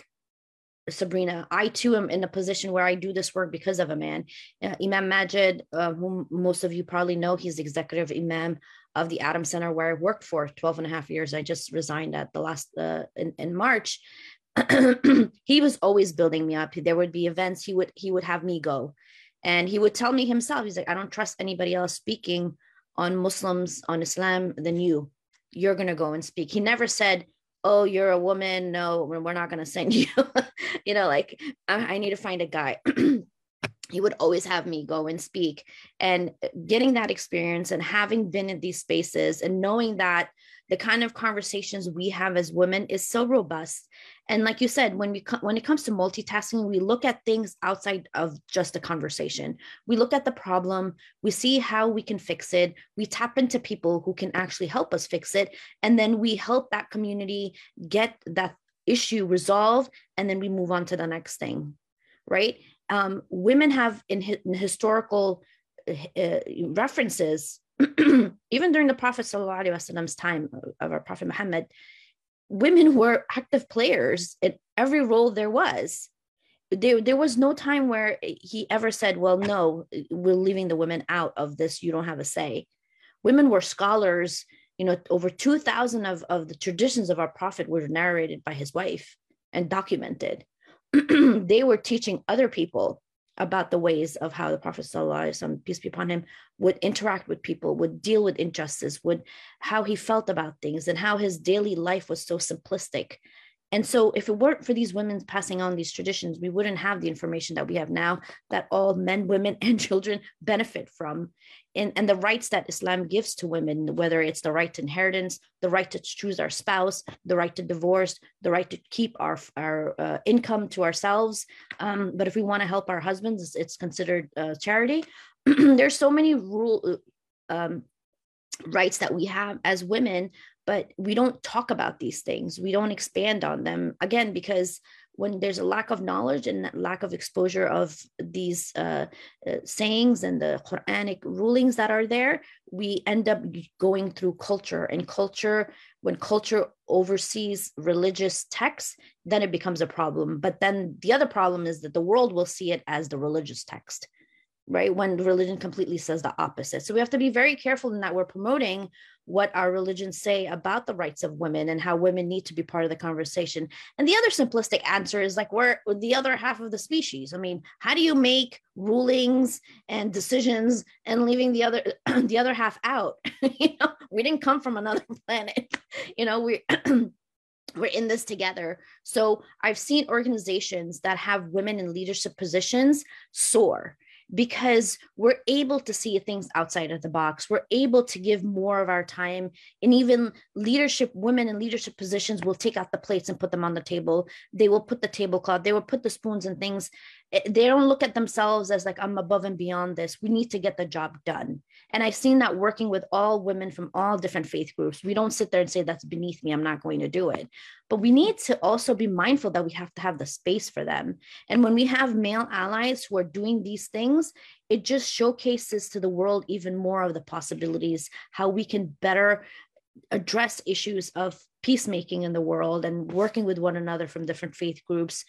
Sabrina, I too am in a position where I do this work because of a man. Uh, Imam Majid, uh, whom most of you probably know, he's the executive imam of the Adam Center, where I worked for twelve and a half years. I just resigned at the last, uh, in, in March. He was always building me up. There would be events, he would, he would have me go. And he would tell me himself, he's like, I don't trust anybody else speaking on Muslims, on Islam than you. You're going to go and speak. He never said, oh, you're a woman, no, we're not going to send you, you know, like, I, I need to find a guy. He would always have me go and speak. And getting that experience and having been in these spaces and knowing that the kind of conversations we have as women is so robust. And like you said, when we co- when it comes to multitasking, we look at things outside of just the conversation. We look at the problem, we see how we can fix it, we tap into people who can actually help us fix it, and then we help that community get that issue resolved, and then we move on to the next thing, right? Um, women have in, hi- in historical uh, references, even during the Prophet Sallallahu Alaihi Wasallam's time of our Prophet Muhammad, women were active players in every role there was. There, there was no time where he ever said, well, no, we're leaving the women out of this. You don't have a say. Women were scholars. You know, over two thousand of, of the traditions of our Prophet were narrated by his wife and documented. They were teaching other people about the ways of how the Prophet Sallallahu Alaihi Wasallam, peace be upon him, would interact with people, would deal with injustice, would how he felt about things, and how his daily life was so simplistic. And so if it weren't for these women passing on these traditions, we wouldn't have the information that we have now that all men, women, and children benefit from. And, and the rights that Islam gives to women, whether it's the right to inheritance, the right to choose our spouse, the right to divorce, the right to keep our, our uh, income to ourselves. Um, but if we want to help our husbands, it's, it's considered uh, charity. There's so many rule um, rights that we have as women, but we don't talk about these things. We don't expand on them, again, because when there's a lack of knowledge and lack of exposure of these uh, uh, sayings and the Quranic rulings that are there, we end up going through culture. And culture, when culture oversees religious texts, then it becomes a problem. But then the other problem is that the world will see it as the religious text, right? When religion completely says the opposite. So we have to be very careful in that we're promoting what our religions say about the rights of women and how women need to be part of the conversation. And the other simplistic answer is like, we're the other half of the species. I mean, how do you make rulings and decisions and leaving the other the other half out? You know, we didn't come from another planet. You know, we we're in this together. So I've seen organizations that have women in leadership positions soar, because we're able to see things outside of the box. We're able to give more of our time, and even leadership, women in leadership positions will take out the plates and put them on the table. They will put the tablecloth, they will put the spoons and things. They don't look at themselves as like, I'm above and beyond this. We need to get the job done. And I've seen that working with all women from all different faith groups. We don't sit there and say, that's beneath me, I'm not going to do it. But we need to also be mindful that we have to have the space for them. And when we have male allies who are doing these things, it just showcases to the world even more of the possibilities, how we can better address issues of peacemaking in the world and working with one another from different faith groups,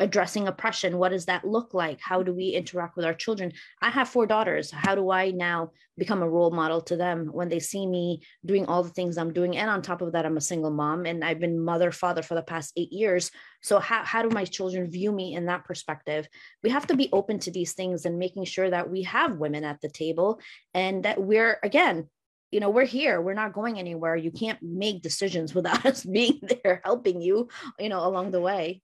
addressing oppression. What does that look like? How do we interact with our children? I have four daughters. How do I now become a role model to them when they see me doing all the things I'm doing? And on top of that, I'm a single mom, and I've been mother, father for the past eight years. So how, how do my children view me in that perspective? We have to be open to these things and making sure that we have women at the table, and that we're, again, you know, we're here, we're not going anywhere. You can't make decisions without us being there, helping you, you know, along the way.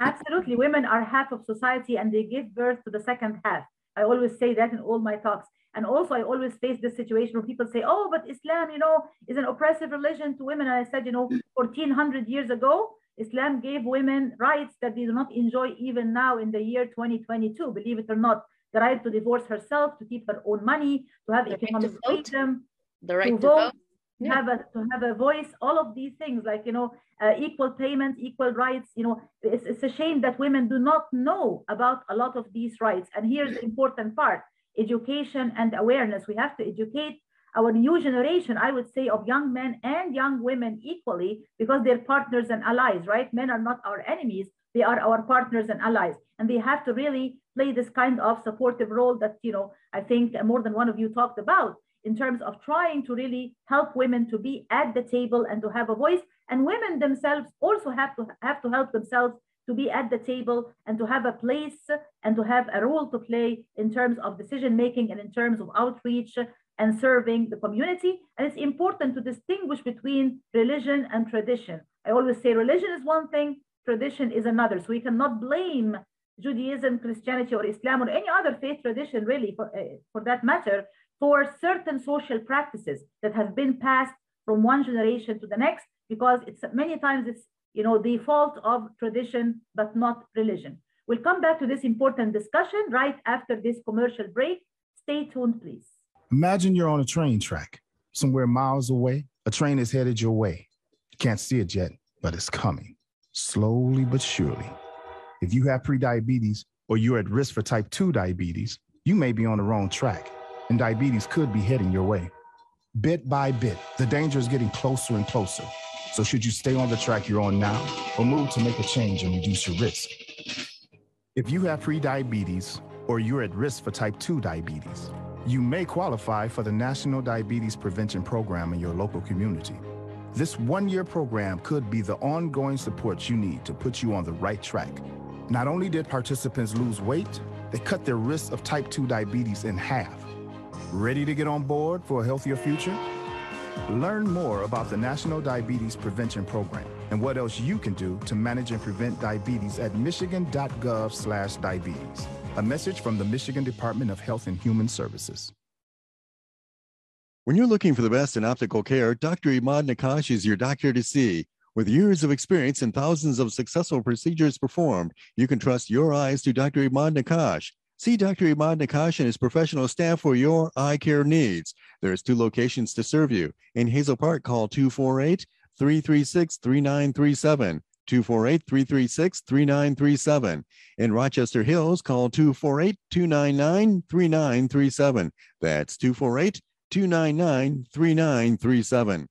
Absolutely. Women are half of society, and they give birth to the second half. I always say that in all my talks. And also I always face this situation where people say, oh, but Islam, you know, is an oppressive religion to women. And I said, you know, fourteen hundred years ago, Islam gave women rights that they do not enjoy even now in the year twenty twenty-two, believe it or not. The right to divorce herself, to keep her own money, to have the economic right to vote, freedom, the right to, to vote. vote. Yeah. Have a, to have a voice, all of these things, like, you know, uh, equal payment, equal rights. You know, it's, it's a shame that women do not know about a lot of these rights. And here's the important part, education and awareness. We have to educate our new generation, I would say, of young men and young women equally, because they're partners and allies, right? Men are not our enemies. They are our partners and allies. And they have to really play this kind of supportive role that, you know, I think more than one of you talked about, in terms of trying to really help women to be at the table and to have a voice. And women themselves also have to have to help themselves to be at the table and to have a place and to have a role to play in terms of decision-making and in terms of outreach and serving the community. And it's important to distinguish between religion and tradition. I always say religion is one thing, tradition is another. So we cannot blame Judaism, Christianity, or Islam, or any other faith tradition really, for, uh, for that matter, for certain social practices that have been passed from one generation to the next, because it's many times it's, you know, the fault of tradition, but not religion. We'll come back to this important discussion right after this commercial break. Stay tuned, please. Imagine you're on a train track, somewhere miles away. A train is headed your way. You can't see it yet, but it's coming, slowly but surely. If you have prediabetes or you're at risk for type two diabetes, you may be on the wrong track, and diabetes could be heading your way. Bit by bit, the danger is getting closer and closer. So should you stay on the track you're on now or move to make a change and reduce your risk? If you have prediabetes or you're at risk for type two diabetes, you may qualify for the National Diabetes Prevention Program in your local community. This one-year program could be the ongoing support you need to put you on the right track. Not only did participants lose weight, they cut their risk of type two diabetes in half. Ready to get on board for a healthier future? Learn more about the National Diabetes Prevention Program and what else you can do to manage and prevent diabetes at michigan dot gov slash diabetes. A message from the Michigan Department of Health and Human Services. When you're looking for the best in optical care, Doctor Imad Nakash is your doctor to see. With years of experience and thousands of successful procedures performed, you can trust your eyes to Doctor Imad Nakash. See Doctor Imad Nakash and his professional staff for your eye care needs. There's two locations to serve you. In Hazel Park, call two four eight, three three six, three nine three seven. two four eight, three three six, three nine three seven. In Rochester Hills, call two four eight, two nine nine, three nine three seven. That's two four eight, two nine nine, three nine three seven.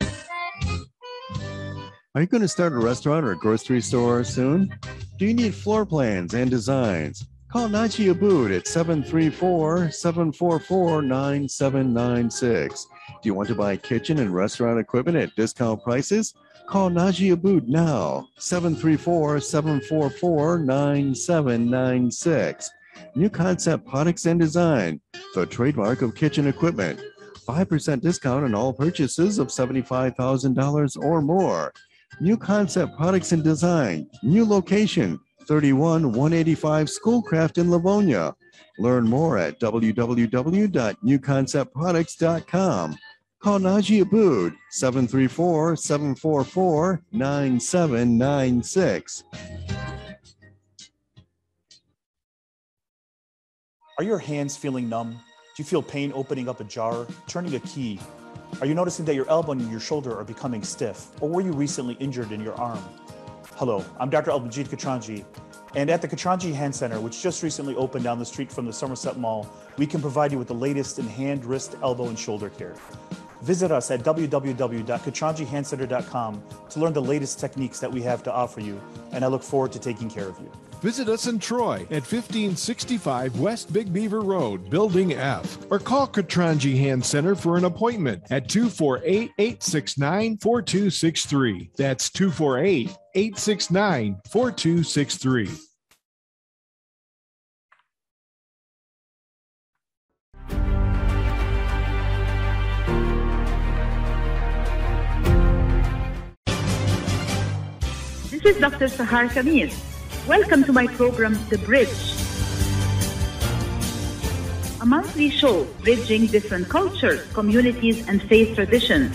Are you going to start a restaurant or a grocery store soon? Do you need floor plans and designs? Call Nachi Abood at seven three four, seven four four, nine seven nine six. Do you want to buy kitchen and restaurant equipment at discount prices? Call Naji Abood now, seven three four, seven four four, nine seven nine six. New Concept Products and Design, the trademark of kitchen equipment. five percent discount on all purchases of seventy-five thousand dollars or more. New Concept Products and Design, new location, thirty-one one eighty-five Schoolcraft in Livonia. Learn more at w w w dot new concept products dot com. Call Naji Abood, seven three four, seven four four, nine seven nine six. Are your hands feeling numb? Do you feel pain opening up a jar, turning a key? Are you noticing that your elbow and your shoulder are becoming stiff? Or were you recently injured in your arm? Hello, I'm Doctor Albanjit Katranji, and at the Katranji Hand Center, which just recently opened down the street from the Somerset Mall, we can provide you with the latest in hand, wrist, elbow, and shoulder care. Visit us at w w w dot katranji hand center dot com to learn the latest techniques that we have to offer you, and I look forward to taking care of you. Visit us in Troy at fifteen sixty-five West Big Beaver Road, Building F. Or call Katranji Hand Center for an appointment at two four eight, eight six nine, four two six three. That's two four eight, eight six nine, four two six three. This is Doctor Sahar Khamis. Welcome to my program, The Bridge, a monthly show bridging different cultures, communities, and faith traditions.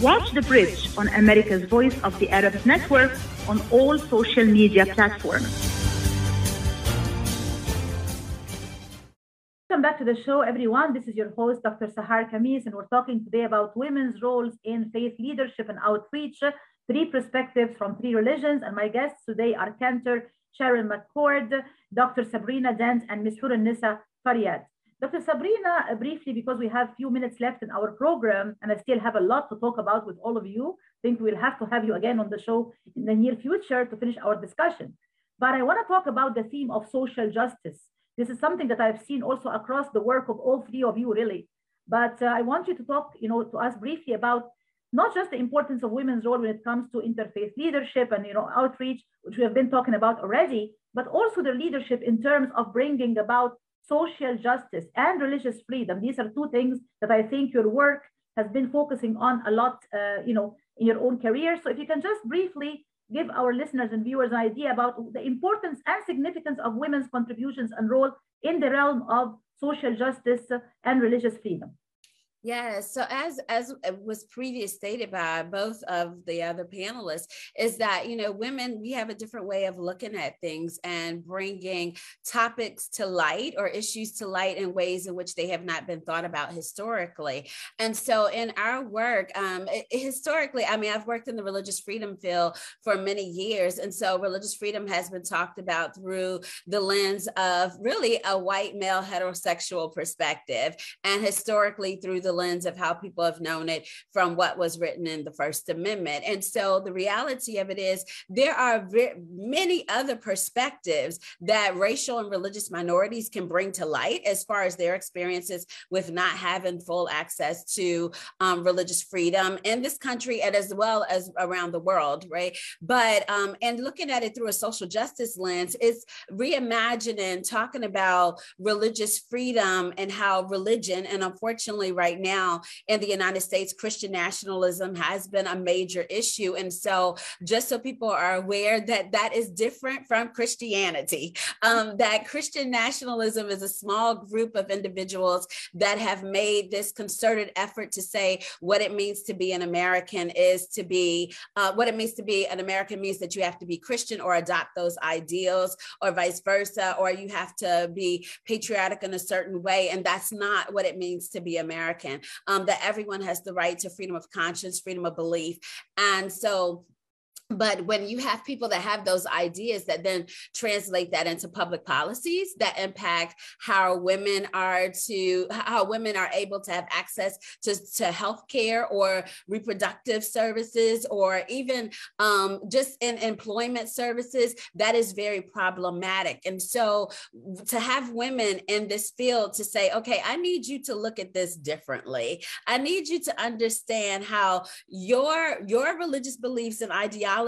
Watch The Bridge on America's Voice of the Arabs Network on all social media platforms. Welcome back to the show, everyone. This is your host, Doctor Sahar Khamis, and we're talking today about women's roles in faith leadership and outreach. Three perspectives from three religions, and my guests today are Cantor Sharon McCord, Doctor Sabrina Dent, and Miz Hurin Nisa Faryad. Doctor Sabrina, uh, briefly, because we have few minutes left in our program, and I still have a lot to talk about with all of you. I think we'll have to have you again on the show in the near future to finish our discussion. But I want to talk about the theme of social justice. This is something that I've seen also across the work of all three of you, really. But uh, I want you to talk, you know, to us briefly about not just the importance of women's role when it comes to interfaith leadership and, you know, outreach, which we have been talking about already, but also the leadership in terms of bringing about social justice and religious freedom. These are two things that I think your work has been focusing on a lot, uh, you know, in your own career. So if you can just briefly give our listeners and viewers an idea about the importance and significance of women's contributions and role in the realm of social justice and religious freedom. Yeah, so as as was previously stated by both of the other panelists, is that, you know, women, we have a different way of looking at things and bringing topics to light or issues to light in ways in which they have not been thought about historically. And so in our work, um, historically, I mean, I've worked in the religious freedom field for many years. And so religious freedom has been talked about through the lens of really a white male heterosexual perspective, and historically through the lens of how people have known it from what was written in the First Amendment. And so the reality of it is there are v- many other perspectives that racial and religious minorities can bring to light as far as their experiences with not having full access to um, religious freedom in this country and as well as around the world, right? But, um, and looking at it through a social justice lens, it's reimagining, talking about religious freedom and how religion, and unfortunately right now in the United States, Christian nationalism has been a major issue. And so just so people are aware that that is different from Christianity, um, that Christian nationalism is a small group of individuals that have made this concerted effort to say what it means to be an American is to be, uh, what it means to be an American means that you have to be Christian or adopt those ideals or vice versa, or you have to be patriotic in a certain way. And that's not what it means to be American. American, um, that everyone has the right to freedom of conscience, freedom of belief. And so, but when you have people that have those ideas that then translate that into public policies that impact how women are to, how women are able to have access to, to healthcare or reproductive services, or even um, just in employment services, that is very problematic. And so to have women in this field to say, okay, I need you to look at this differently. I need you to understand how your, your religious beliefs and ideology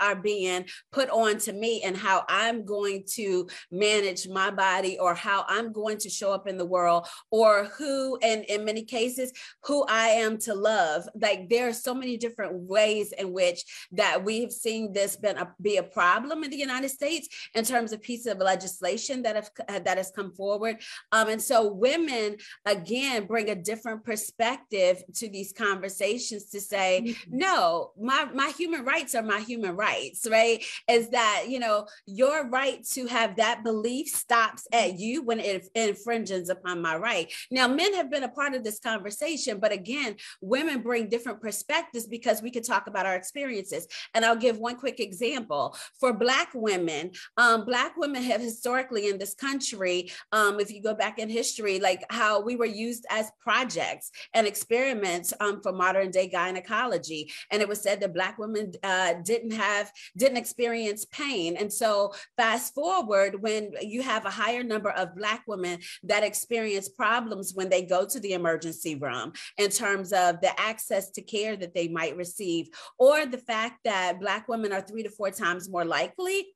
are being put on to me, and how I'm going to manage my body, or how I'm going to show up in the world, or who, and in many cases, who I am to love. Like, there are so many different ways in which that we've seen this been a, be a problem in the United States in terms of pieces of legislation that have that has come forward. Um, and so women, again, bring a different perspective to these conversations to say, mm-hmm. no, my, my human rights are my human rights, right? Is that, you know, your right to have that belief stops at you when it infringes upon my right. Now, men have been a part of this conversation, but again, women bring different perspectives because we can talk about our experiences. And I'll give one quick example. For Black women, um, Black women have historically in this country, um, if you go back in history, like how we were used as projects and experiments um, for modern day gynecology. And it was said that Black women uh, didn't have, didn't experience pain. And so fast forward, when you have a higher number of Black women that experience problems when they go to the emergency room in terms of the access to care that they might receive, or the fact that Black women are three to four times more likely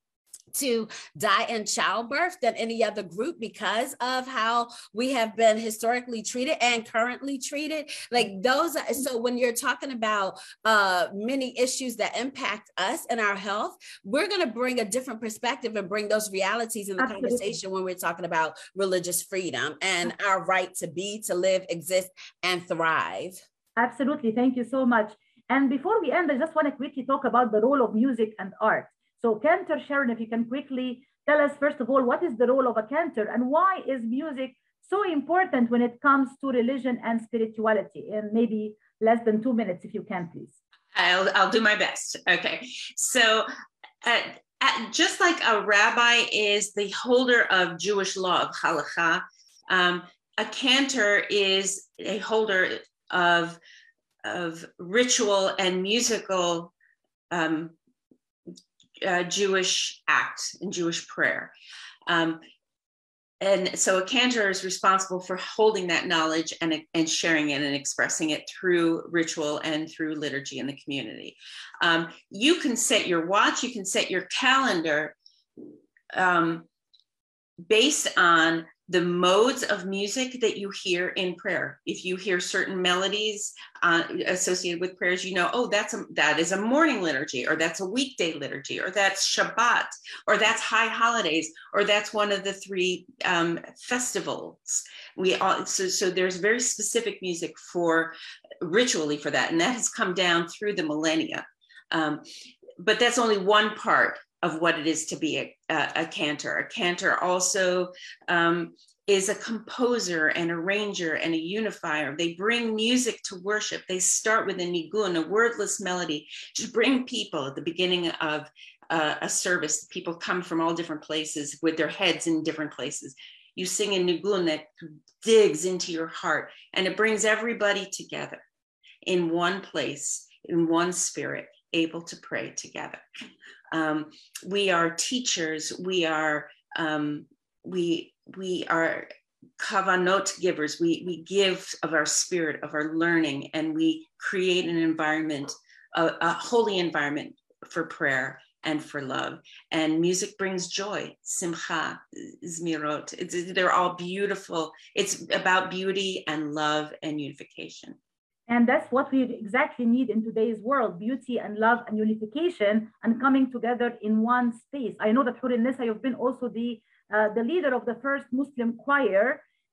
to die in childbirth than any other group because of how we have been historically treated and currently treated. Like those are, so when you're talking about uh, many issues that impact us and our health, we're going to bring a different perspective and bring those realities in the Absolutely. Conversation when we're talking about religious freedom and our right to be, to live, exist, and thrive. Absolutely. Thank you so much. And before we end, I just want to quickly talk about the role of music and art. So cantor, Sharon, if you can quickly tell us, first of all, what is the role of a cantor, and why is music so important when it comes to religion and spirituality? In maybe less than two minutes, if you can, please. I'll, I'll do my best. Okay. So uh, at, just like a rabbi is the holder of Jewish law, of halakha, um, a cantor is a holder of, of ritual and musical um Uh, Jewish act and Jewish prayer. Um, and so a cantor is responsible for holding that knowledge and, and sharing it and expressing it through ritual and through liturgy in the community. Um, you can set your watch, you can set your calendar um, based on the modes of music that you hear in prayer. If you hear certain melodies uh, associated with prayers, you know, oh, that's a, that is a morning liturgy, or that's a weekday liturgy, or that's Shabbat, or that's high holidays, or that's one of the three um, festivals. We all, so, so there's very specific music for ritually for that, and that has come down through the millennia. Um, but that's only one part of what it is to be a, a, a cantor. A cantor also um, is a composer and arranger and a unifier. They bring music to worship. They start with a nigun, a wordless melody, to bring people at the beginning of uh, a service. People come from all different places with their heads in different places. You sing a nigun that digs into your heart, and it brings everybody together in one place, in one spirit, able to pray together. Um, we are teachers, we are, um, we, we are kavanot givers, we, we give of our spirit, of our learning, and we create an environment, a, a holy environment for prayer and for love. And music brings joy, simcha, zmirot, it's, they're all beautiful. It's about beauty and love and unification. And that's what we exactly need in today's world, beauty and love and unification and coming together in one space. I know that Hurin Nisa, you've been also the uh, the leader of the first Muslim choir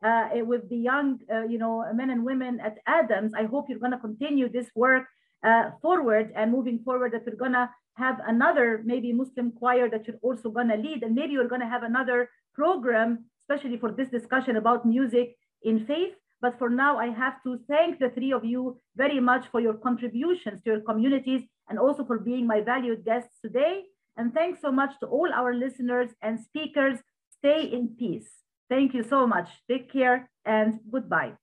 uh, with the young uh, you know, men and women at Adams. I hope you're gonna continue this work uh, forward and moving forward, that you're gonna have another maybe Muslim choir that you're also gonna lead. And maybe you're gonna have another program, especially for this discussion about music in faith. But for now, I have to thank the three of you very much for your contributions to your communities and also for being my valued guests today. And thanks so much to all our listeners and speakers. Stay in peace. Thank you so much. Take care and goodbye.